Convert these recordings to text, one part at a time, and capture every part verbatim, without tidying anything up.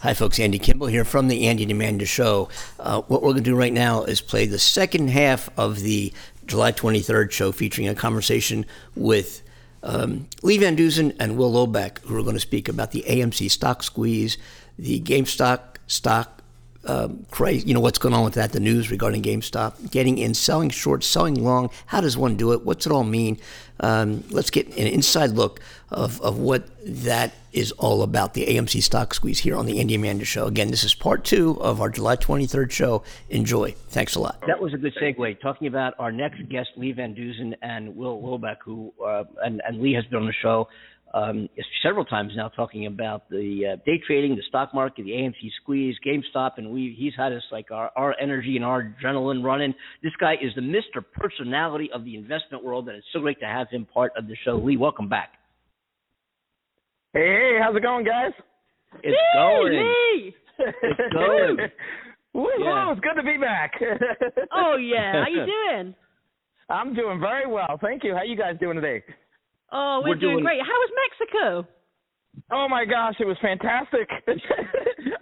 Hi folks, Andy Kimball here from the Andy and Amanda Show. Uh, what we're going to do right now is play the second half of the July twenty-third show featuring a conversation with um, Lee Van Dusen and Will Lobeck, who are going to speak about the A M C stock squeeze, the GameStop stock um, craze, you know, what's going on with that, the news regarding GameStop, getting in, selling short, selling long, how does one do it, what's it all mean? Um, let's get an inside look of, of what that is all about, the A M C stock squeeze, here on the Andy and Amanda Show. Again, this is part two of our July twenty-third show. Enjoy. Thanks a lot. That was a good segue, talking about our next guest, Lee Van Dusen and Will Lobeck, who uh, and, and Lee has been on the show um, several times now, talking about the uh, day trading, the stock market, the A M C squeeze, GameStop, and we he's had us like our, our energy and our adrenaline running. This guy is the Mister Personality of the investment world, and it's so great to have him part of the show. Lee, welcome back. Hey, hey, how's it going, guys? It's Yee, going. Yee. It's going. Yeah. It's good to be back. Oh, yeah. How you doing? I'm doing very well. Thank you. How you guys doing today? Oh, we're, we're doing, doing great. How was Mexico? Oh, my gosh. It was fantastic.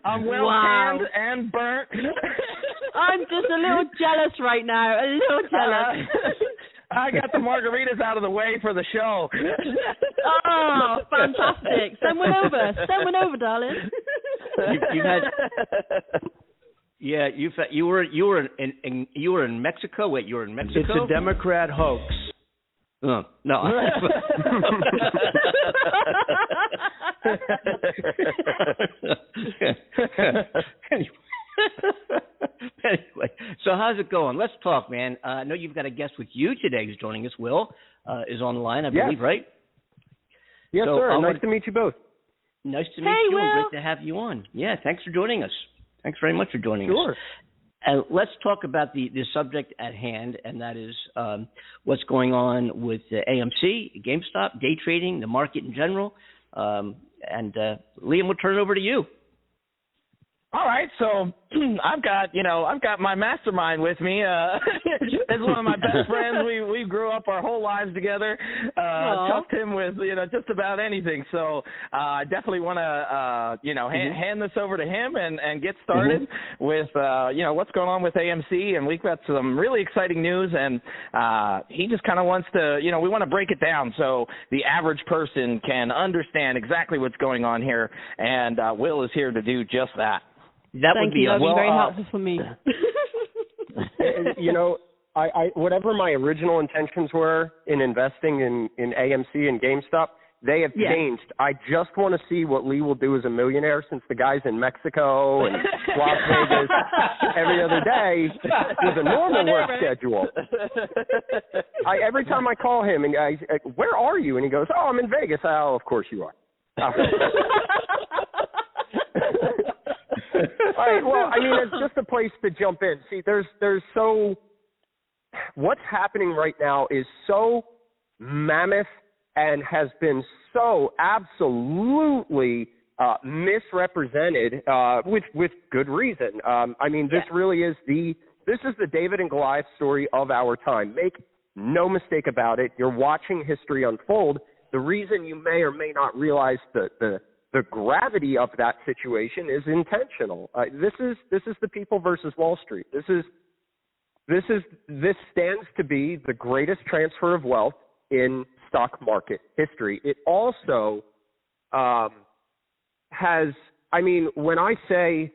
I'm well wow. tanned and burnt. I'm just a little jealous right now. A little jealous. Uh, I got the margaritas out of the way for the show. Oh, fantastic. Send one over. Send one over, darling. You, you had, yeah, you you were you were in, in you were in Mexico. Wait, you were in Mexico? It's a Democrat hoax. Uh, no. Anyway, so how's it going? Let's talk, man. Uh, I know you've got a guest with you today who's joining us. Will uh, is on the line, I believe, yes. right? Yes, so, sir. Um, nice to meet you both. Nice to meet hey, you. Will. Great to have you on. Yeah, thanks for joining us. Thanks very much for joining sure. us. Sure. Uh, let's talk about the, the subject at hand, and that is um, what's going on with the A M C, GameStop, day trading, the market in general. Um, and uh, Liam, we'll turn it over to you. All right, so I've got, you know, I've got my mastermind with me. Uh, it's one of my best friends. We we grew up our whole lives together. Uh, helped him with, you know, just about anything. So uh, I definitely want to, uh, you know, hand, mm-hmm. hand this over to him and, and get started mm-hmm. with, uh, you know, what's going on with A M C. And we've got some really exciting news. And uh, he just kind of wants to, you know, we want to break it down so the average person can understand exactly what's going on here. And uh, Will is here to do just that. That Thank would be, you. That would well, be very uh, helpful for me. You know, I, I whatever my original intentions were in investing in, in A M C and GameStop, they have yeah. changed. I just want to see what Lee will do as a millionaire, since the guys in Mexico and Las Vegas every other day is a normal work schedule. I, every time I call him and I, I, where are you? And he goes, oh, I'm in Vegas. Oh, of course you are. All right, well, I mean, it's just a place to jump in. See, there's there's so – what's happening right now is so mammoth and has been so absolutely uh, misrepresented uh, with, with good reason. Um, I mean, this yeah. really is the – this is the David and Goliath story of our time. Make no mistake about it. You're watching history unfold. The reason you may or may not realize the, the – the gravity of that situation is intentional. Uh, this is this is the people versus Wall Street. This is this is this stands to be the greatest transfer of wealth in stock market history. It also um, has. I mean, when I say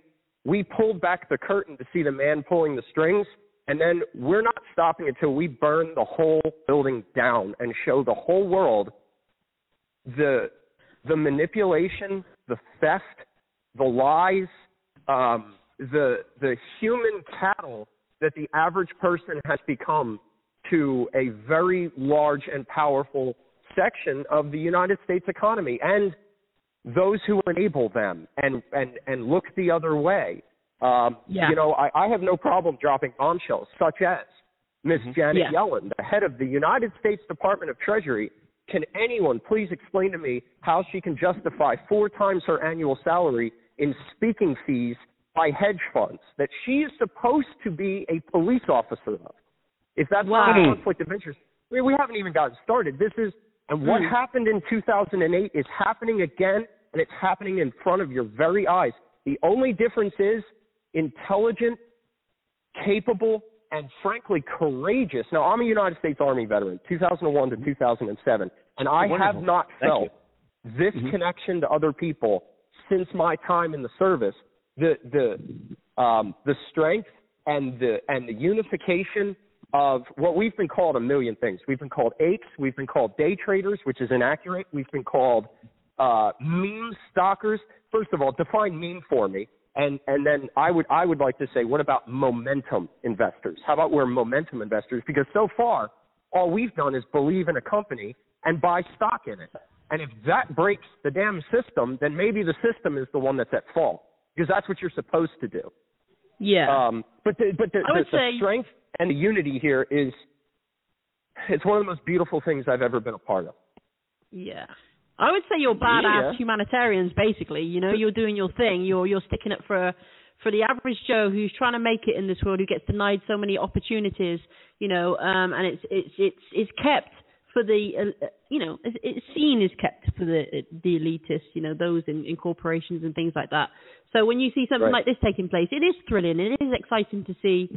we pulled back the curtain to see the man pulling the strings, and then we're not stopping until we burn the whole building down and show the whole world the. The manipulation, the theft, the lies, um, the the human cattle that the average person has become to a very large and powerful section of the United States economy, and those who enable them and, and, and look the other way. Um, yeah. You know, I, I have no problem dropping bombshells, such as Miz Mm-hmm. Janet yeah. Yellen, the head of the United States Department of Treasury. Can anyone please explain to me how she can justify four times her annual salary in speaking fees by hedge funds that she is supposed to be a police officer of? If that's wow. not a conflict of interest, I mean, we haven't even gotten started. This is and what mm. happened in two thousand eight is happening again, and it's happening in front of your very eyes. The only difference is intelligent, capable, and frankly courageous. Now, I'm a United States Army veteran, two thousand one to two thousand seven, and I Wonderful. have not felt this mm-hmm. connection to other people since my time in the service. The the um, the strength and the and the unification of what we've been called a million things. We've been called apes. We've been called day traders, which is inaccurate. We've been called uh, meme stalkers. First of all, define meme for me. And and then I would I would like to say, what about momentum investors? How about we're momentum investors? Because so far, all we've done is believe in a company and buy stock in it. And if that breaks the damn system, then maybe the system is the one that's at fault, because that's what you're supposed to do. Yeah. Um, but the, but the, the, the say... strength and the unity here is it's one of the most beautiful things I've ever been a part of. Yeah. I would say you're badass yeah. humanitarians, basically. You know, you're doing your thing. You're you're sticking up for for the average Joe who's trying to make it in this world, who gets denied so many opportunities. You know, um, and it's it's it's it's kept for the uh, you know it's, it's seen as kept for the the elitists. You know, those in, in corporations and things like that. So when you see something right. like this taking place, it is thrilling. It is exciting to see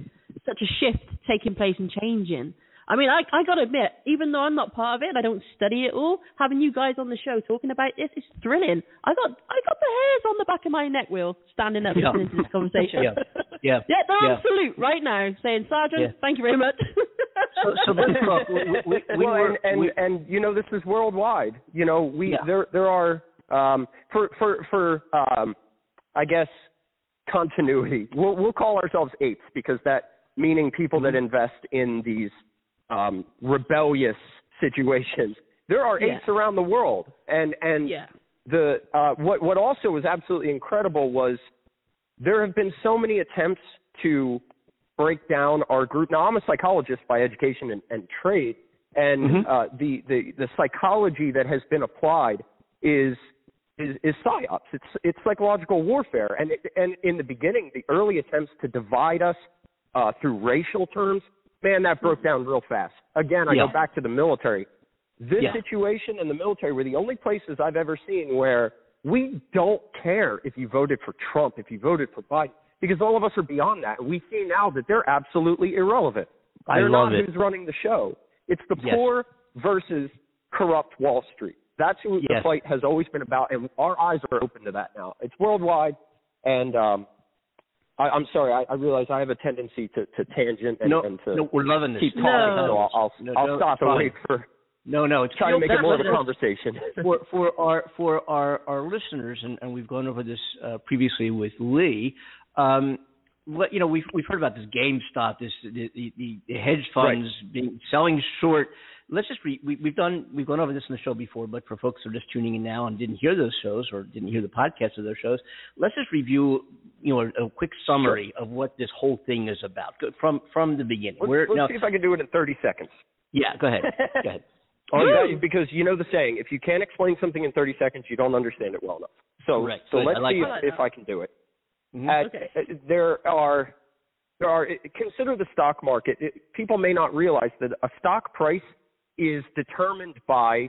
such a shift taking place and changing. I mean, I I got to admit, even though I'm not part of it, I don't study it all, having you guys on the show talking about this is thrilling. I got I got the hairs on the back of my neck, Will, standing up yeah. listening to this conversation. Yeah, yeah. yeah they're yeah. on salute right now, saying, Sergeant, yeah. thank you very much. so, so look, we, we, we well, were, and, we, and, and, you know, this is worldwide. You know, we yeah. there there are, um, for, for, for um, I guess, continuity, we'll, we'll call ourselves apes, because that, meaning people mm-hmm. that invest in these Um, rebellious situations. There are yeah. apes around the world, and and yeah. the uh, what what also was absolutely incredible was there have been so many attempts to break down our group. Now, I'm a psychologist by education and, and trade, and mm-hmm. uh, the, the the psychology that has been applied is is, is psyops. It's it's psychological warfare, and it, and in the beginning, the early attempts to divide us uh, through racial terms. Man, that broke down real fast. Again, I yeah. go back to the military. This yeah. situation in the military were the only places I've ever seen where we don't care if you voted for Trump, if you voted for Biden, because all of us are beyond that. And we see now that they're absolutely irrelevant. I they're love not it. Who's running the show. It's the yes. poor versus corrupt Wall Street. That's who yes. the fight has always been about, and our eyes are open to that now. It's worldwide, and um, – I, I'm sorry. I, I realize I have a tendency to, to tangent and, no, and to no, we're loving this. keep talking. No. So I'll, I'll, no, I'll no, stop and wait for. No, no, it's trying no, to make it more of a conversation for for our for our, our listeners, and, and we've gone over this uh, previously with Lee. Um, what, you know, we've we've heard about this GameStop, this the, the, the hedge funds right. being selling short. Let's just re- we, we've done we've gone over this in the show before, but for folks who are just tuning in now and didn't hear those shows or didn't hear the podcast of those shows, let's just review you know a, a quick summary sure. of what this whole thing is about from from the beginning. Let's, We're, let's now, see if I can do it in thirty seconds. Yeah, go ahead. go ahead. Right, because you know the saying: if you can't explain something in thirty seconds, you don't understand it well enough. So right. so Good. let's I like see that. if I can do it. Mm-hmm. At, okay. uh, there are there are consider the stock market. It, people may not realize that a stock price is determined by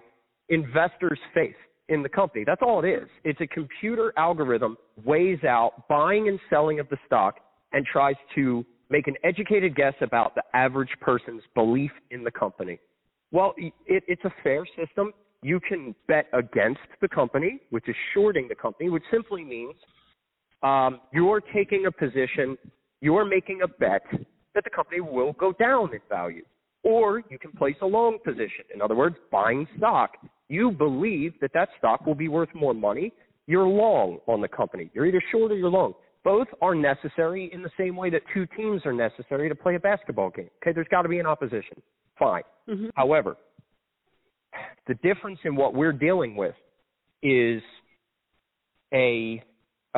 investors' faith in the company. That's all it is. It's a computer algorithm weighs out buying and selling of the stock and tries to make an educated guess about the average person's belief in the company. Well, it, it's a fair system. You can bet against the company, which is shorting the company, which simply means um, you're taking a position, you're making a bet that the company will go down in value. Or you can place a long position. In other words, buying stock. You believe that that stock will be worth more money. You're long on the company. You're either short or you're long. Both are necessary in the same way that two teams are necessary to play a basketball game. Okay, there's got to be an opposition. Fine. Mm-hmm. However, the difference in what we're dealing with is a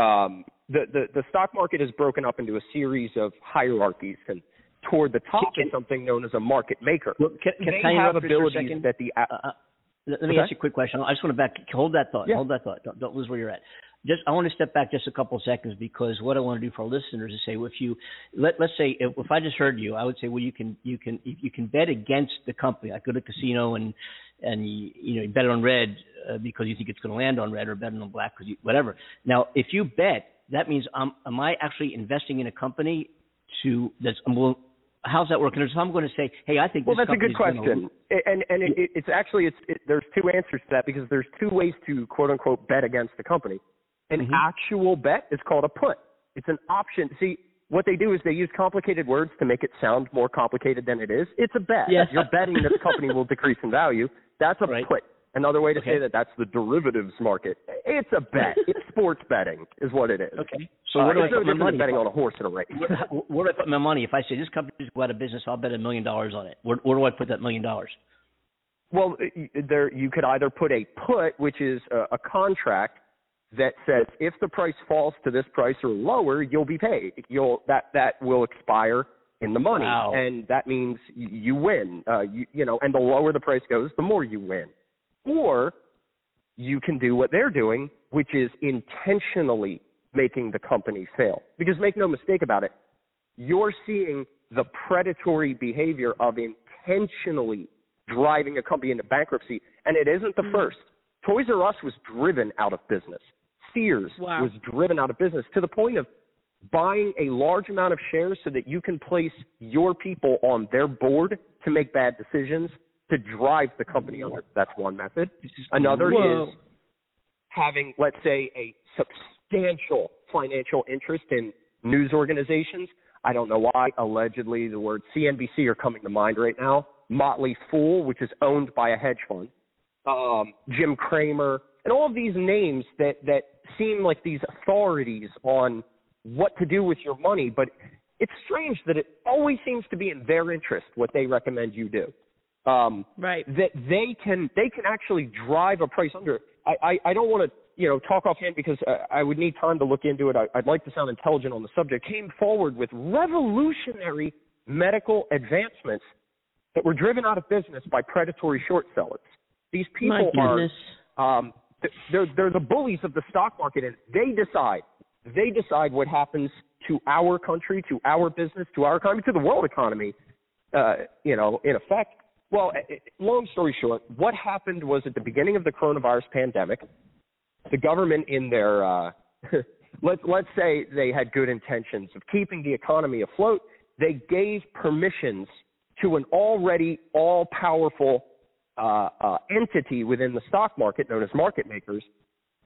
um, the, the, the stock market is broken up into a series of hierarchies, and toward the top can, is something known as a market maker. Well, can, can they have abilities that the uh, uh, let me okay. ask you a quick question. I just want to back hold that thought. Yeah. Hold that thought. Don't, don't lose where you're at. Just I want to step back just a couple of seconds, because what I want to do for our listeners is say, well, if you let let's say if, if I just heard you, I would say, well, you can you can you can bet against the company. I go to a casino and and you, you know you bet it on red uh, because you think it's going to land on red, or bet it on black because you, whatever. Now, if you bet that means um, am I actually investing in a company to that's um, – well, how's that working? Or so I'm going to say, hey, I think well, this company is going to – Well, that's a good question. And, and it, it, it's actually it's, – it, there's two answers to that because there's two ways to, quote, unquote, bet against the company. An mm-hmm. actual bet is called a put. It's an option. See, what they do is they use complicated words to make it sound more complicated than it is. It's a bet. Yes. You're betting that the company will decrease in value. That's a right. put. Another way to okay. say that that's the derivatives market. It's a bet. It's sports betting is what it is. Okay. So what uh, do I put my money? Betting on a horse in a race. Where, where do I put my money? If I say this company is out of business, I'll bet a million dollars on it. Where, where do I put that million dollars? Well, there you could either put a put, which is a, a contract that says if the price falls to this price or lower, you'll be paid. You'll that that will expire in the money, wow. and that means you, you win. Uh, you, you know, and the lower the price goes, the more you win. Or you can do what they're doing, which is intentionally making the company fail. Because make no mistake about it, you're seeing the predatory behavior of intentionally driving a company into bankruptcy, and it isn't the first. Toys R Us was driven out of business. Sears wow. was driven out of business to the point of buying a large amount of shares so that you can place your people on their board to make bad decisions, to drive the company under. That's one method. Another Whoa. is having, let's say, a substantial financial interest in news organizations. I don't know why. Allegedly, the words C N B C are coming to mind right now. Motley Fool, which is owned by a hedge fund. Um, Jim Cramer, and all of these names that, that seem like these authorities on what to do with your money, but it's strange that it always seems to be in their interest what they recommend you do. Um, right. That they can they can actually drive a price under. I, I, I don't want to you know talk offhand because I, I would need time to look into it. I, I'd like to sound intelligent on the subject. Came forward with revolutionary medical advancements that were driven out of business by predatory short sellers. These people are um, they're, they're the bullies of the stock market, and they decide. They decide what happens to our country, to our business, to our economy, to the world economy, uh, you know, in effect. Well, long story short, what happened was at the beginning of the coronavirus pandemic, the government in their uh, – let's, let's say they had good intentions of keeping the economy afloat. They gave permissions to an already all-powerful – Uh, uh, entity within the stock market known as market makers,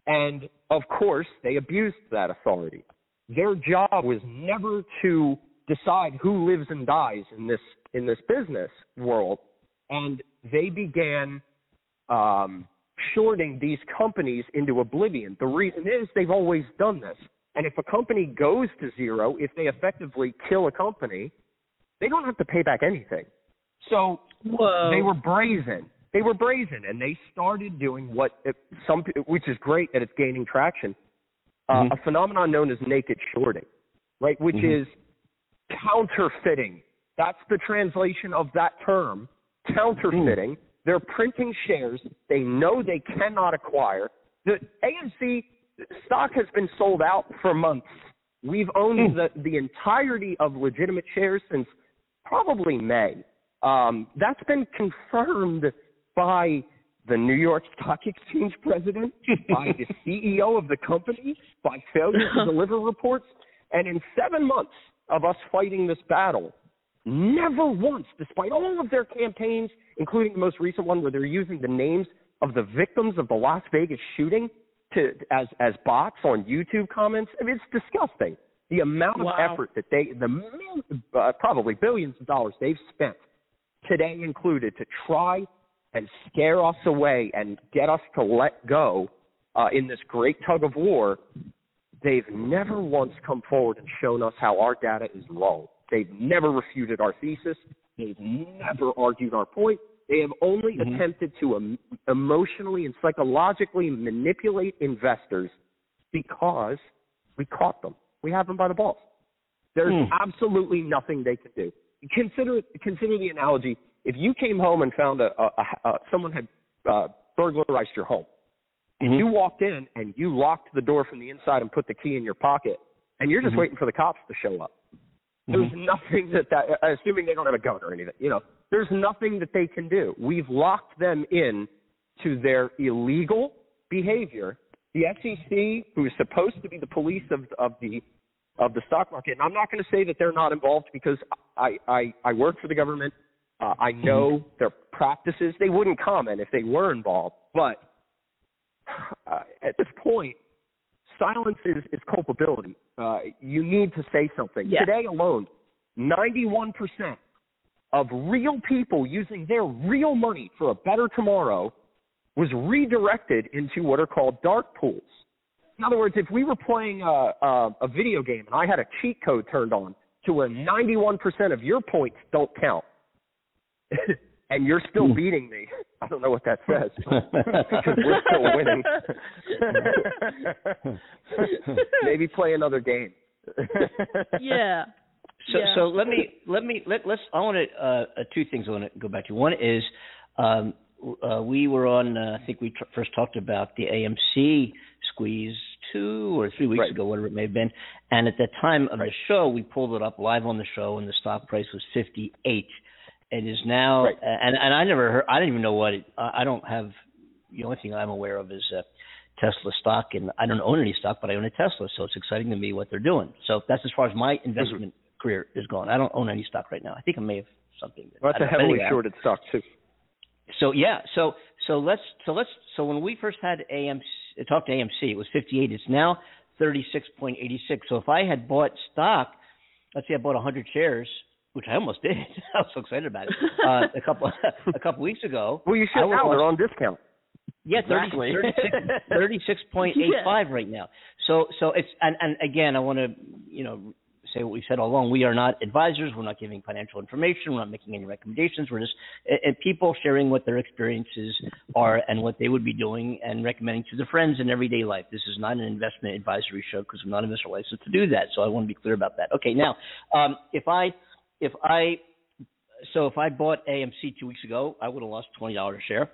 and of course they abused that authority. Their job was never to decide who lives and dies in this in this business world, and they began um, shorting these companies into oblivion. The reason is they've always done this, and if a company goes to zero, if they effectively kill a company, they don't have to pay back anything. So Whoa. they were brazen. They were brazen, and they started doing what it, some, which is great that it's gaining traction, uh, mm-hmm. a phenomenon known as naked shorting, right? Which mm-hmm. is counterfeiting. That's the translation of that term, counterfeiting. Mm-hmm. They're printing shares they know they cannot acquire. The A M C stock has been sold out for months. We've owned mm. the, the entirety of legitimate shares since probably May. Um, that's been confirmed by the New York Stock Exchange president, by the C E O of the company, by failure to deliver reports. And in seven months of us fighting this battle, never once, despite all of their campaigns, including the most recent one where they're using the names of the victims of the Las Vegas shooting to as, as bots on YouTube comments, I mean, it's disgusting. The amount of wow. effort that they, the uh, probably billions of dollars they've spent, today included, to try and scare us away and get us to let go uh, in this great tug of war. They've never once come forward and shown us how our data is wrong. They've never refuted our thesis. They've never argued our point. They have only mm-hmm. attempted to em- emotionally and psychologically manipulate investors because we caught them. We have them by the balls. There's mm. absolutely nothing they can do. Consider consider the analogy. If you came home and found a, a, a someone had uh, burglarized your home, and mm-hmm. you walked in and you locked the door from the inside and put the key in your pocket, and you're just mm-hmm. waiting for the cops to show up. Mm-hmm. There's nothing that, that assuming they don't have a gun or anything, you know, there's nothing that they can do. We've locked them in to their illegal behavior, The S E C, who is supposed to be the police of, of the of the stock market, and I'm not going to say that they're not involved because I, I, I work for the government. Uh, I know their practices. They wouldn't comment if they were involved. But uh, at this point, silence is, is culpability. Uh, you need to say something. Yeah. Today alone, ninety-one percent of real people using their real money for a better tomorrow was redirected into what are called dark pools. In other words, if we were playing a, a, a video game and I had a cheat code turned on to where ninety-one percent of your points don't count, and you're still mm. beating me, I don't know what that says, because we're still winning. Maybe play another game. yeah. So, yeah. so let me let me let let's. I want to uh, two things I want to go back to. One is um, uh, we were on. Uh, I think we tr- first talked about the A M C squeeze two or three weeks right. ago, whatever it may have been. And at the time of right. the show, we pulled it up live on the show, and the stock price was fifty-eight. It is now, right. and and I never heard. I don't even know what it. I don't have. The only thing I'm aware of is uh, Tesla stock, and I don't own any stock, but I own a Tesla, so it's exciting to me what they're doing. So that's as far as my investment career is gone. I don't own any stock right now. I think I may have something. Well, that's a heavily shorted stock too. So yeah, so so let's so let's so when we first had A M C, talked to A M C, it was fifty-eight. It's now thirty-six point eight six. So if I had bought stock, let's say I bought one hundred shares, which I almost did. I was so excited about it uh, a couple a couple weeks ago. Well, you should now. They're on discount. Yeah, exactly. thirty-six point eight five yeah. right now. So so it's and, and again, I want to you know. say what we've said all along. We are not advisors. We're not giving financial information. We're not making any recommendations. We're just and people sharing what their experiences are and what they would be doing and recommending to their friends in everyday life. This is not an investment advisory show because I'm not investor licensed to do that. So I want to be clear about that. Okay, now um, if I if I so if I bought A M C two weeks ago, I would have lost twenty dollars a share.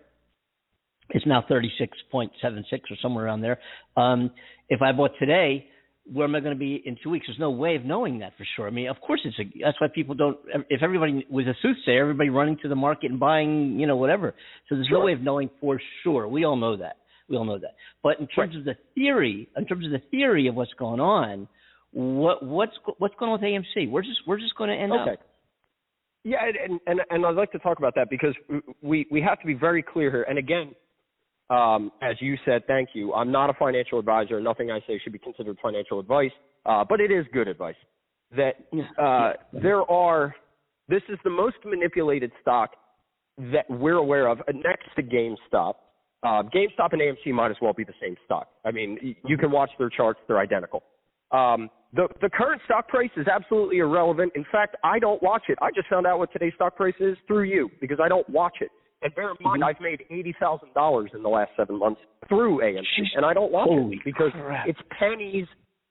It's now thirty six point seven six or somewhere around there. Um, if I bought today, where am I going to be in two weeks? There's no way of knowing that for sure. I mean, of course it's a, that's why people don't, if everybody was a soothsayer, everybody running to the market and buying, you know, whatever. So there's sure. no way of knowing for sure. We all know that. We all know that. But in terms right. of the theory, in terms of the theory of what's going on, what, what's, what's going on with A M C? We're just, we're just going to end okay. up. Yeah. And, and, and I'd like to talk about that because we, we have to be very clear here. And again, Um, as you said, thank you. I'm not a financial advisor. Nothing I say should be considered financial advice, uh, but it is good advice. That uh, there are – this is the most manipulated stock that we're aware of, next to GameStop. Uh, GameStop and A M C might as well be the same stock. I mean, you can watch their charts. They're identical. Um, the, the current stock price is absolutely irrelevant. In fact, I don't watch it. I just found out what today's stock price is through you because I don't watch it. And bear in mind, I've made eighty thousand dollars in the last seven months through A M C, and I don't watch Holy it because crap. It's pennies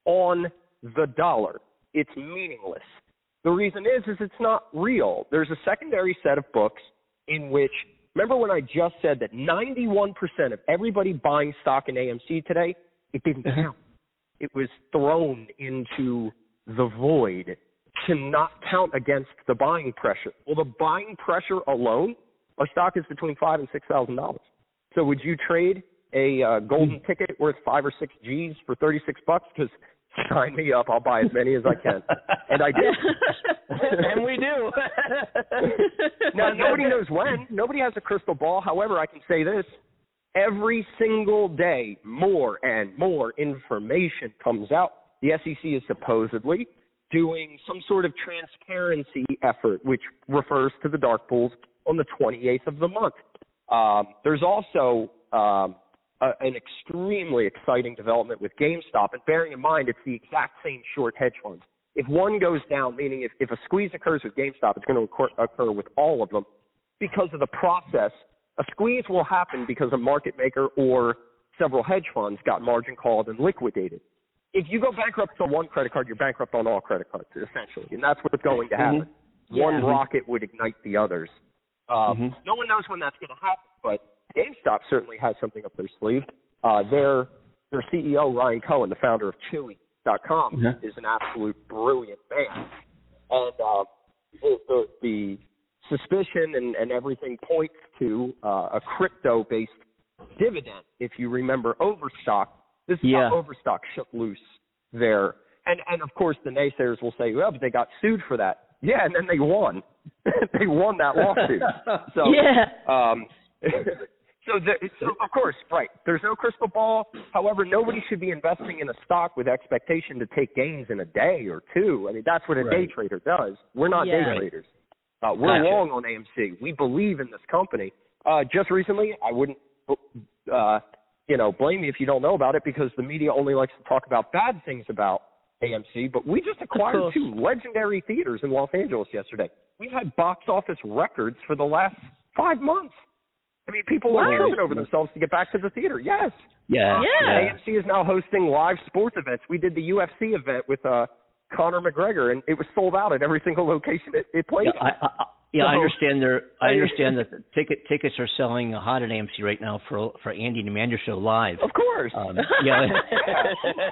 on the dollar. It's meaningless. The reason is, is it's not real. There's a secondary set of books in which, remember when I just said that ninety-one percent of everybody buying stock in A M C today, it didn't count. It was thrown into the void to not count against the buying pressure. Well, the buying pressure alone, our stock is between five and six thousand dollars. So would you trade a uh, golden mm. ticket worth five or six G's for thirty-six bucks? Because sign me up, I'll buy as many as I can, and I did. And we do. Now nobody knows when. Nobody has a crystal ball. However, I can say this: every single day, more and more information comes out. The S E C is supposedly doing some sort of transparency effort, which refers to the dark pools. On the twenty-eighth of the month. Um, there's also um, a, an extremely exciting development with GameStop, and bearing in mind it's the exact same short hedge funds. If one goes down, meaning if, if a squeeze occurs with GameStop, it's going to occur, occur with all of them because of the process. A squeeze will happen because a market maker or several hedge funds got margin called and liquidated. If you go bankrupt on one credit card, you're bankrupt on all credit cards, essentially, and that's what's going to happen. Mm-hmm. Yeah. One rocket would ignite the others. Um, mm-hmm. No one knows when that's going to happen, but GameStop certainly has something up their sleeve. Uh, their their C E O, Ryan Cohen, the founder of Chewy dot com, mm-hmm. is an absolute brilliant man. And uh, the, the, the suspicion and, and everything points to uh, a crypto-based dividend. If you remember Overstock, This is yeah. how Overstock shook loose there. And, and of course, the naysayers will say, well, but they got sued for that. Yeah, and then they won. They won that lawsuit. So, yeah. um, so, the, so, of course, right, there's no crystal ball. However, nobody should be investing in a stock with expectation to take gains in a day or two. I mean, that's what a right. day trader does. We're not yeah. day traders. Uh, we're gotcha. long on A M C. We believe in this company. Uh, just recently, I wouldn't uh, you know, blame you if you don't know about it, because the media only likes to talk about bad things about A M C, but we just acquired two legendary theaters in Los Angeles yesterday. We've had box office records for the last five months. I mean, people wow. are tripping over themselves to get back to the theater. Yes. Yeah. Uh, yeah. A M C is now hosting live sports events. We did the U F C event with uh, Conor McGregor, and it was sold out at every single location it, it played. Yeah, I, I, I, yeah, so, I understand there. I understand that the ticket tickets are selling hot at A M C right now for for Andy and Amanda Show live. Of course. Um, yeah. yeah.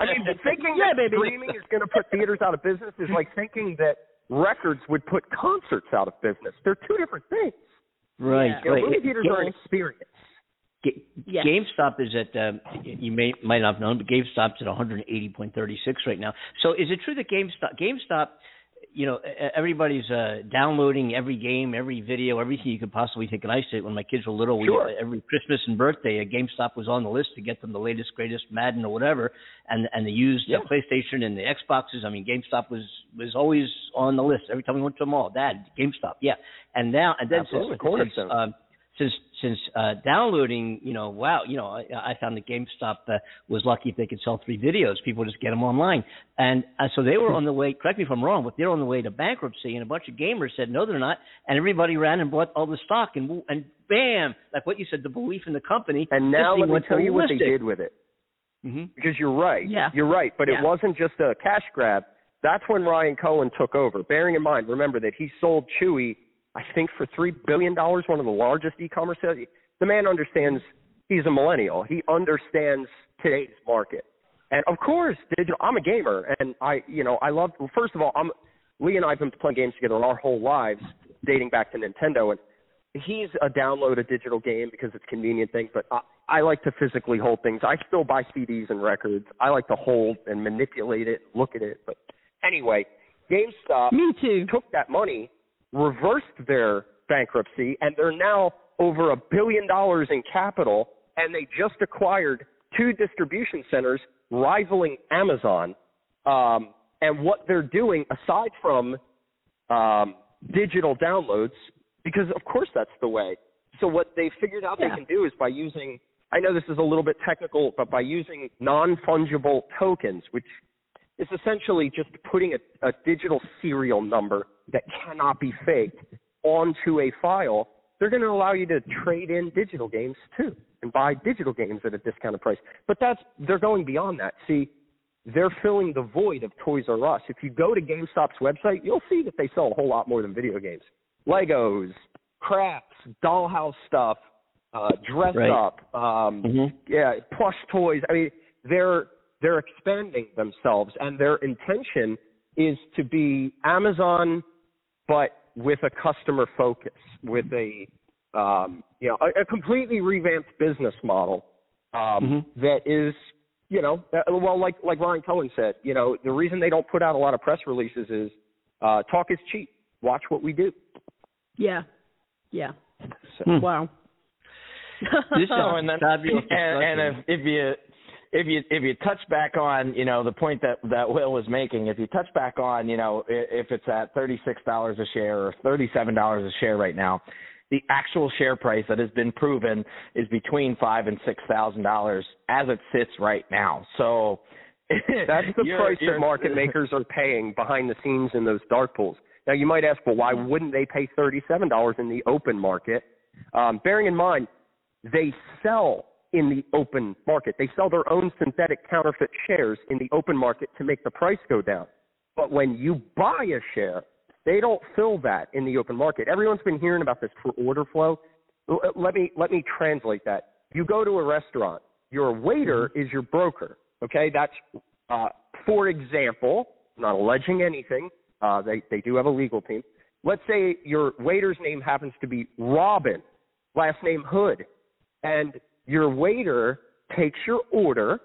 I mean, thinking yeah, that streaming is going to put theaters out of business is like thinking that records would put concerts out of business. They're two different things. Right. Yeah. You know, right. Movie theaters G- are an experience. G- yes. GameStop is at um, you may might not have known, but GameStop's at one eighty point three six right now. So is it true that GameStop GameStop you know, everybody's uh, downloading every game, every video, everything you could possibly think. And I used to, when my kids were little, we, sure. every Christmas and birthday, a GameStop was on the list to get them the latest, greatest Madden or whatever. And and they used yeah. the PlayStation and the Xboxes. I mean, GameStop was, was always on the list. Every time we went to a mall, Dad, GameStop, yeah. And now, and then Absolutely. since, since, um, since, since uh, downloading, you know, wow, you know, I, I found that GameStop uh, was lucky if they could sell three videos. People just get them online. And uh, so they were on the way, correct me if I'm wrong, but they're on the way to bankruptcy, and a bunch of gamers said, no, they're not. And everybody ran and bought all the stock, and and bam, like what you said, the belief in the company. And now let me tell you what they did with it. Mm-hmm. Because you're right. Yeah. You're right. But yeah. it wasn't just a cash grab. That's when Ryan Cohen took over. Bearing in mind, remember that he sold Chewy, I think, for three billion dollars, one of the largest e-commerce sales. The man understands. He's a millennial. He understands today's market. And, of course, digital. I'm a gamer, and I, you know, I love well, – first of all, I'm, Lee and I have been playing games together our whole lives, dating back to Nintendo. And he's a download a digital game because it's a convenient thing, but I, I like to physically hold things. I still buy C Ds and records. I like to hold and manipulate it, look at it. But anyway, GameStop Me too. took that money, reversed their bankruptcy, and they're now over a billion dollars in capital, and they just acquired two distribution centers rivaling Amazon. Um, and what they're doing, aside from um, digital downloads, because of course that's the way. So what they figured out yeah. they can do is by using, I know this is a little bit technical, but by using non-fungible tokens, which is essentially just putting a, a digital serial number that cannot be faked onto a file, they're going to allow you to trade in digital games too and buy digital games at a discounted price. But that's they're going beyond that. See, they're filling the void of Toys R Us. If you go to GameStop's website, you'll see that they sell a whole lot more than video games. Legos, crafts, dollhouse stuff, uh, dress right. up, um, mm-hmm. yeah, plush toys. I mean, they're they're expanding themselves, and their intention is to be Amazon – but with a customer focus, with a um, you know a, a completely revamped business model um, mm-hmm. that is you know well like like Ryan Cohen said, you know the reason they don't put out a lot of press releases is uh, talk is cheap. Watch what we do. Yeah, yeah. So. Hmm. Wow. This oh, and then and, and if, if you if you if you touch back on you know the point that, that Will was making, if you touch back on you know if it's at thirty-six dollars a share or thirty-seven dollars a share right now, the actual share price that has been proven is between five and six thousand dollars as it sits right now. So that's the you're, price you're, that market makers are paying behind the scenes in those dark pools. Now you might ask, well, why wouldn't they pay thirty-seven dollars in the open market? Um, bearing in mind, they sell in the open market. They sell their own synthetic counterfeit shares in the open market to make the price go down. But when you buy a share, they don't fill that in the open market. Everyone's been hearing about this for order flow. Let me let me translate that. You go to a restaurant. Your waiter is your broker. Okay, that's, uh, for example, I'm not alleging anything. Uh, they, they do have a legal team. Let's say your waiter's name happens to be Robin, last name Hood, and your waiter takes your order,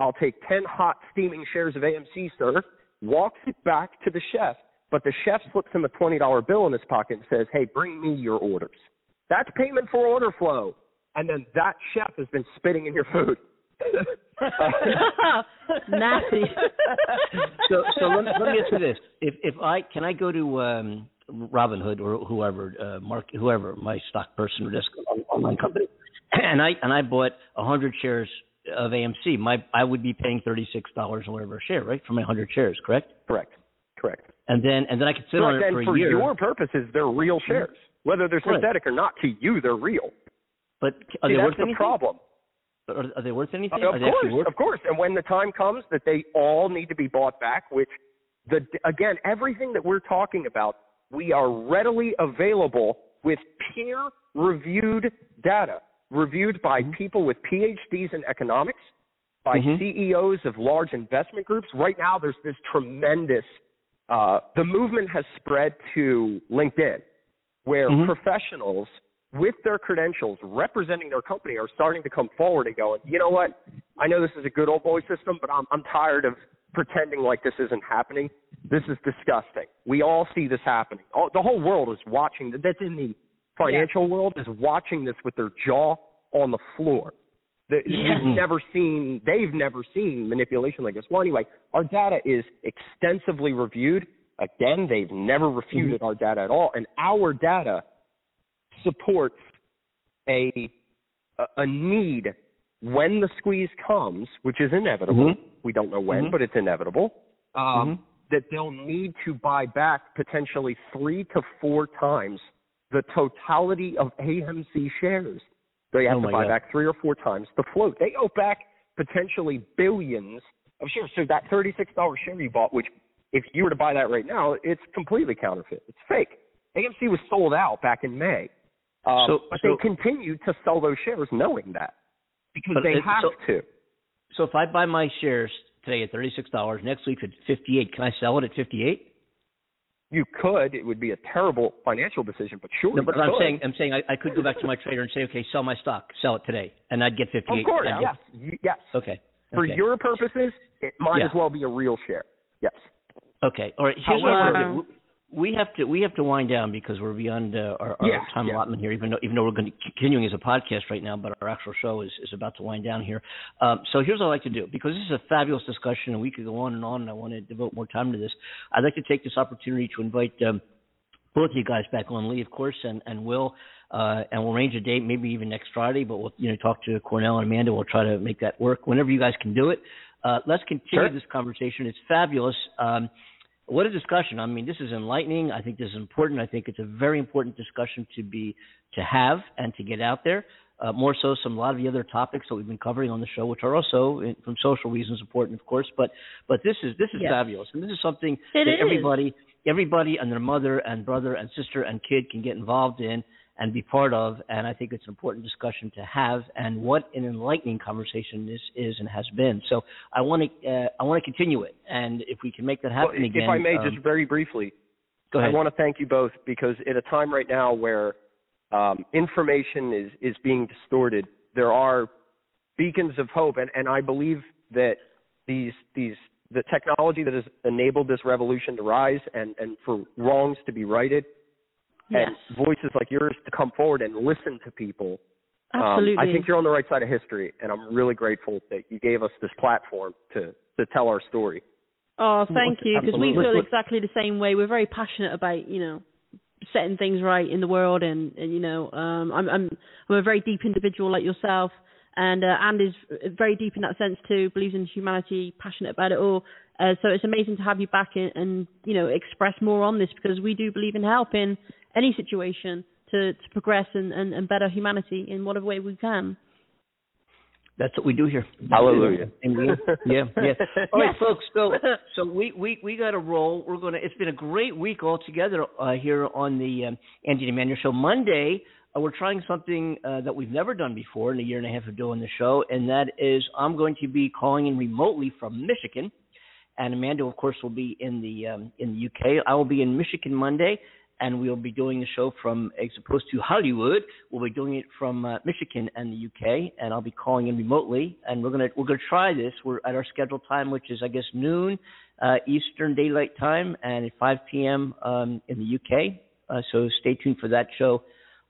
I'll take ten hot steaming shares of A M C, sir, walks it back to the chef, but the chef slips him a twenty dollar bill in his pocket and says, hey, bring me your orders. That's payment for order flow. And then that chef has been spitting in your food. Nasty. so so let me, let me answer this. If if I can I go to um, Robinhood or whoever, uh, Mark, whoever, my stock person or this online company, and I and I bought one hundred shares of A M C, my I would be paying thirty-six dollars or whatever a share, right, for my one hundred shares, correct? Correct. Correct. And then and then I could sit correct. on it and for a for year. For your purposes, they're real shares. Whether they're synthetic right. or not, to you, they're real. But are See, they worth the anything? problem. Are, are they worth anything? Of are course, worth- of course. And when the time comes that they all need to be bought back, which, the again, everything that we're talking about, we are readily available with peer-reviewed data, reviewed by people with P H Ds in economics, by mm-hmm. C E Os of large investment groups. Right now, there's this tremendous uh, – the movement has spread to LinkedIn, where mm-hmm. professionals – with their credentials representing their company are starting to come forward and going, you know what, I know this is a good old boy system, but I'm I'm tired of pretending like this isn't happening. This is disgusting. We all see this happening. All, the whole world is watching. That's in the financial yeah. world is watching this with their jaw on the floor. The, yeah. You've never seen, they've never seen manipulation like this. Well, anyway, our data is extensively reviewed. Again, they've never refuted mm-hmm. our data at all. And our data supports a a need when the squeeze comes, which is inevitable. Mm-hmm. We don't know when, mm-hmm. but it's inevitable, um, mm-hmm. that they'll need to buy back potentially three to four times the totality of A M C shares. They have oh to buy God. back three or four times the float. They owe back potentially billions of shares. So that thirty-six dollar share you bought, which if you were to buy that right now, it's completely counterfeit. It's fake. A M C was sold out back in May. Um, so, but so, they continue to sell those shares knowing that because they it, have so, to. So if I buy my shares today at thirty-six dollars, next week at fifty-eight, can I sell it at fifty-eight? You could. It would be a terrible financial decision, but sure. No, but I'm saying, I'm saying I, I could go back to my trader and say, okay, sell my stock, sell it today, and I'd get fifty-eight. Of course, yes. Get, yes. Okay. For okay. your purposes, it might yeah. as well be a real share. Yes. Okay. All right. Here's what I want to do. We have to we have to wind down because we're beyond uh, our, our yeah, time yeah. allotment here. Even though even though we're going to continuing as a podcast right now, but our actual show is, is about to wind down here. Um, so here's what I like to do, because this is a fabulous discussion and we could go on and on. And I want to devote more time to this. I'd like to take this opportunity to invite um, both of you guys back on, Lee, of course, and and Will, uh, and we'll arrange a date, maybe even next Friday. But we'll you know talk to Cornell and Amanda. We'll try to make that work whenever you guys can do it. Uh, let's continue sure. this conversation. It's fabulous. Um, What a discussion. I mean, this is enlightening. I think this is important. I think it's a very important discussion to be to have and to get out there. Uh, more so some a lot of the other topics that we've been covering on the show, which are also in, from social reasons important, of course, but but this is this is yes. fabulous. And this is something it that is. everybody everybody and their mother and brother and sister and kid can get involved in and be part of, and I think it's an important discussion to have, and what an enlightening conversation this is and has been. So I want to uh, I want to continue it, and if we can make that happen well, again. If I may, um, just very briefly, go ahead. I want to thank you both, because at a time right now where um, information is, is being distorted, there are beacons of hope, and, and I believe that these these the technology that has enabled this revolution to rise and, and for wrongs to be righted, and yes. voices like yours to come forward and listen to people. Absolutely. Um, I think you're on the right side of history, and I'm really grateful that you gave us this platform to, to tell our story. Oh, thank you, because we feel exactly the same way. We're very passionate about, you know, setting things right in the world, and, and you know, um, I'm, I'm I'm a very deep individual like yourself, and uh, Andy's very deep in that sense too, believes in humanity, passionate about it all. Uh, so it's amazing to have you back in, and, you know, express more on this, because we do believe in helping any situation to, to progress and, and, and better humanity in whatever way we can. That's what we do here. Hallelujah. Amen. Yeah, yeah. All right, folks. So, so we, we, we got to roll. We're gonna. It's been a great week altogether uh, here on the um, Andy and Amanda Show. Monday, uh, we're trying something uh, that we've never done before in a year and a half of doing the show, and that is I'm going to be calling in remotely from Michigan, and Amanda, of course, will be in the um, in the U K. I will be in Michigan Monday. and we'll be doing the show from, as opposed to Hollywood, we'll be doing it from uh, Michigan and the U K, and I'll be calling in remotely, and we're gonna we're gonna try this. We're at our scheduled time, which is I guess noon uh, Eastern Daylight Time, and at five p.m. Um, in the U K. Uh, so stay tuned for that show.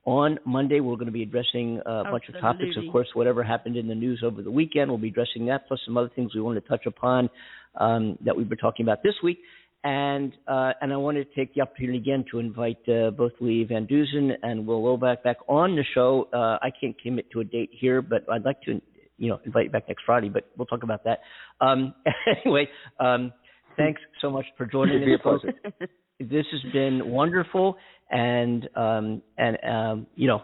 On Monday, we're going to be addressing a Absolutely. bunch of topics. Of course, whatever happened in the news over the weekend, we'll be addressing that, plus some other things we wanted to touch upon um, that we've been talking about this week. And uh, and I want to take the opportunity again to invite uh, both Lee Van Dusen and Will Lobeck back on the show. Uh, I can't commit to a date here, but I'd like to you know invite you back next Friday, but we'll talk about that. Um, anyway, um, thanks so much for joining us, folks. This has been wonderful, and um, and um, you know,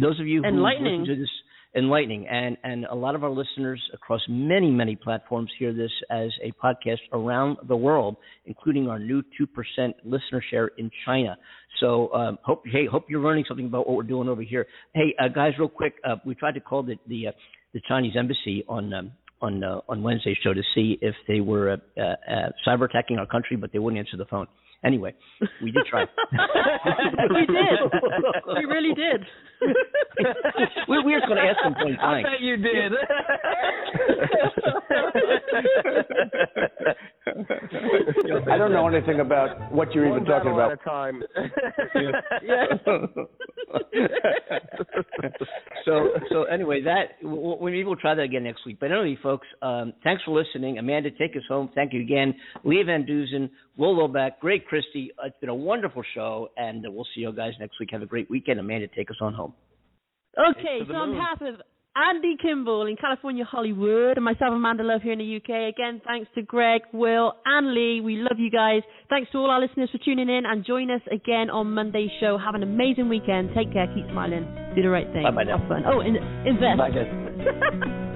those of you who listen to this, enlightening, and and a lot of our listeners across many many platforms hear this as a podcast around the world, including our new two percent listener share in China. So um, hope hey hope you're learning something about what we're doing over here. Hey uh, guys, real quick, uh, we tried to call the the, uh, the Chinese embassy on. Um, on uh, on Wednesday's show to see if they were uh, uh, uh, cyber-attacking our country, but they wouldn't answer the phone. Anyway, we did try. we did. We really did. we, we were going to ask them point blank. I bet you did. I don't know anything about what you're One even talking about. At a time. so, so anyway, that we'll, maybe we'll try that again next week. But anyway, folks, um, thanks for listening. Amanda, take us home. Thank you again. Lee Van Dusen, Will Lobeck, Greg Christie. It's been a wonderful show, and we'll see you guys next week. Have a great weekend. Amanda, take us on home. Okay, so on behalf of Andy Kimball in California, Hollywood, and myself, Amanda Love, here in the U K. Again, thanks to Greg, Will, and Lee. We love you guys. Thanks to all our listeners for tuning in, and join us again on Monday's show. Have an amazing weekend. Take care. Keep smiling. Do the right thing. Bye-bye now. Have fun. Oh, in- invest. Bye, guys.